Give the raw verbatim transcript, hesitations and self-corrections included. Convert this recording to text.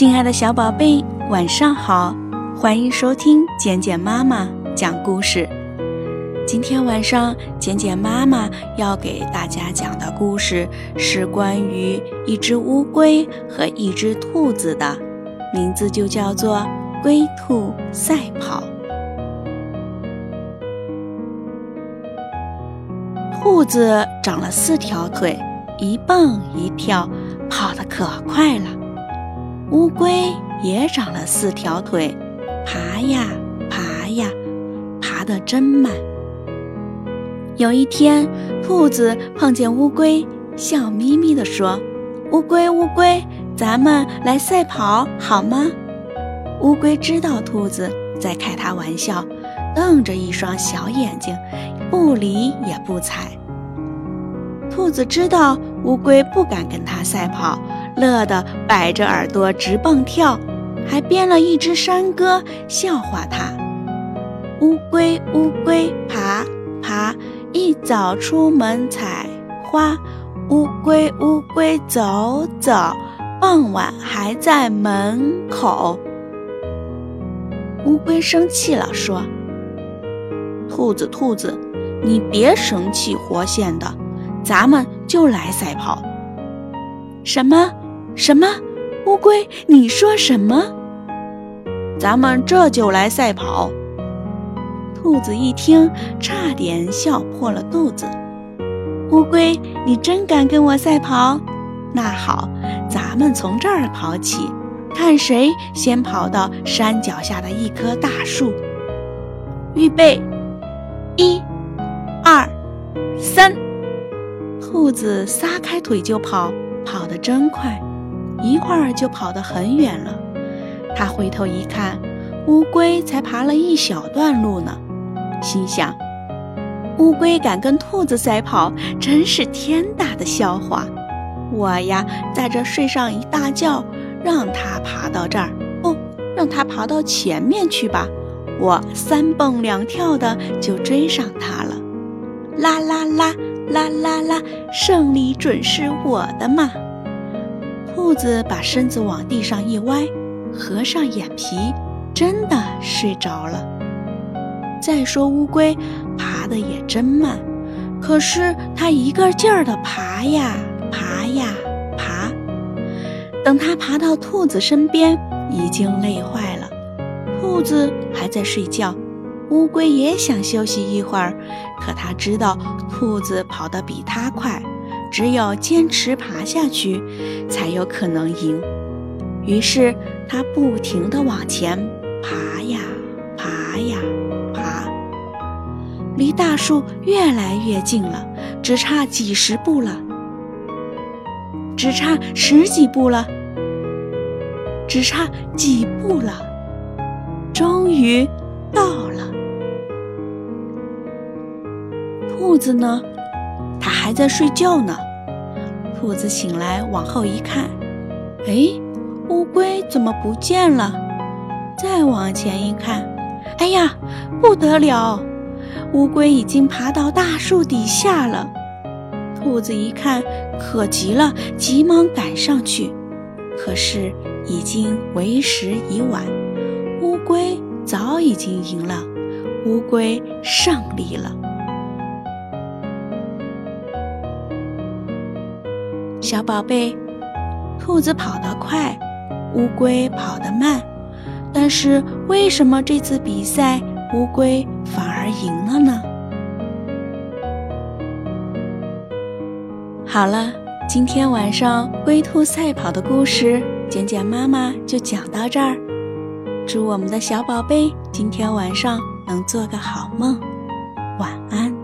亲爱的小宝贝，晚上好，欢迎收听简简妈妈讲故事。今天晚上简简妈妈要给大家讲的故事是关于一只乌龟和一只兔子的，名字就叫做龟兔赛跑。兔子长了四条腿，一蹦一跳，跑得可快了。乌龟也长了四条腿，爬呀爬呀，爬得真慢。有一天，兔子碰见乌龟，笑眯眯地说：“乌龟，乌龟，咱们来赛跑好吗？”乌龟知道兔子在开它玩笑，瞪着一双小眼睛，不理也不睬。兔子知道乌龟不敢跟它赛跑，乐得摆着耳朵直蹦跳，还编了一支山歌笑话它：“乌龟，乌龟，爬爬，一早出门采花。乌龟，乌龟，走走，傍晚还在门口。”乌龟生气了，说：“兔子，兔子，你别生气活现的，咱们就来赛跑。”“什么？什么？乌龟，你说什么？”“咱们这就来赛跑。”兔子一听，差点笑破了肚子。“乌龟，你真敢跟我赛跑？那好，咱们从这儿跑起，看谁先跑到山脚下的一棵大树。预备，一、二、三。”兔子撒开腿就跑，跑得真快，一会儿就跑得很远了。他回头一看，乌龟才爬了一小段路呢，心想：“乌龟敢跟兔子赛跑，真是天大的笑话！我呀，在这睡上一大觉，让它爬到这儿，不，让它爬到前面去吧，我三蹦两跳的就追上它了。啦啦啦，啦啦啦，胜利准是我的嘛！”兔子把身子往地上一歪，合上眼皮，真的睡着了。再说乌龟爬得也真慢，可是它一个劲儿地爬呀爬呀爬。等它爬到兔子身边，已经累坏了。兔子还在睡觉，乌龟也想休息一会儿，可它知道兔子跑得比它快，只有坚持爬下去才有可能赢。于是它不停地往前爬呀爬呀爬，离大树越来越近了，只差几十步了，只差十几步了，只差几步了，终于到了。兔子呢？它还在睡觉呢。兔子醒来往后一看，哎，乌龟怎么不见了？再往前一看，哎呀，不得了，乌龟已经爬到大树底下了。兔子一看，可急了，急忙赶上去，可是已经为时已晚，乌龟早已经赢了，乌龟胜利了。小宝贝，兔子跑得快，乌龟跑得慢，但是为什么这次比赛乌龟反而赢了呢？好了，今天晚上龟兔赛跑的故事，简简妈妈就讲到这儿。祝我们的小宝贝今天晚上能做个好梦，晚安。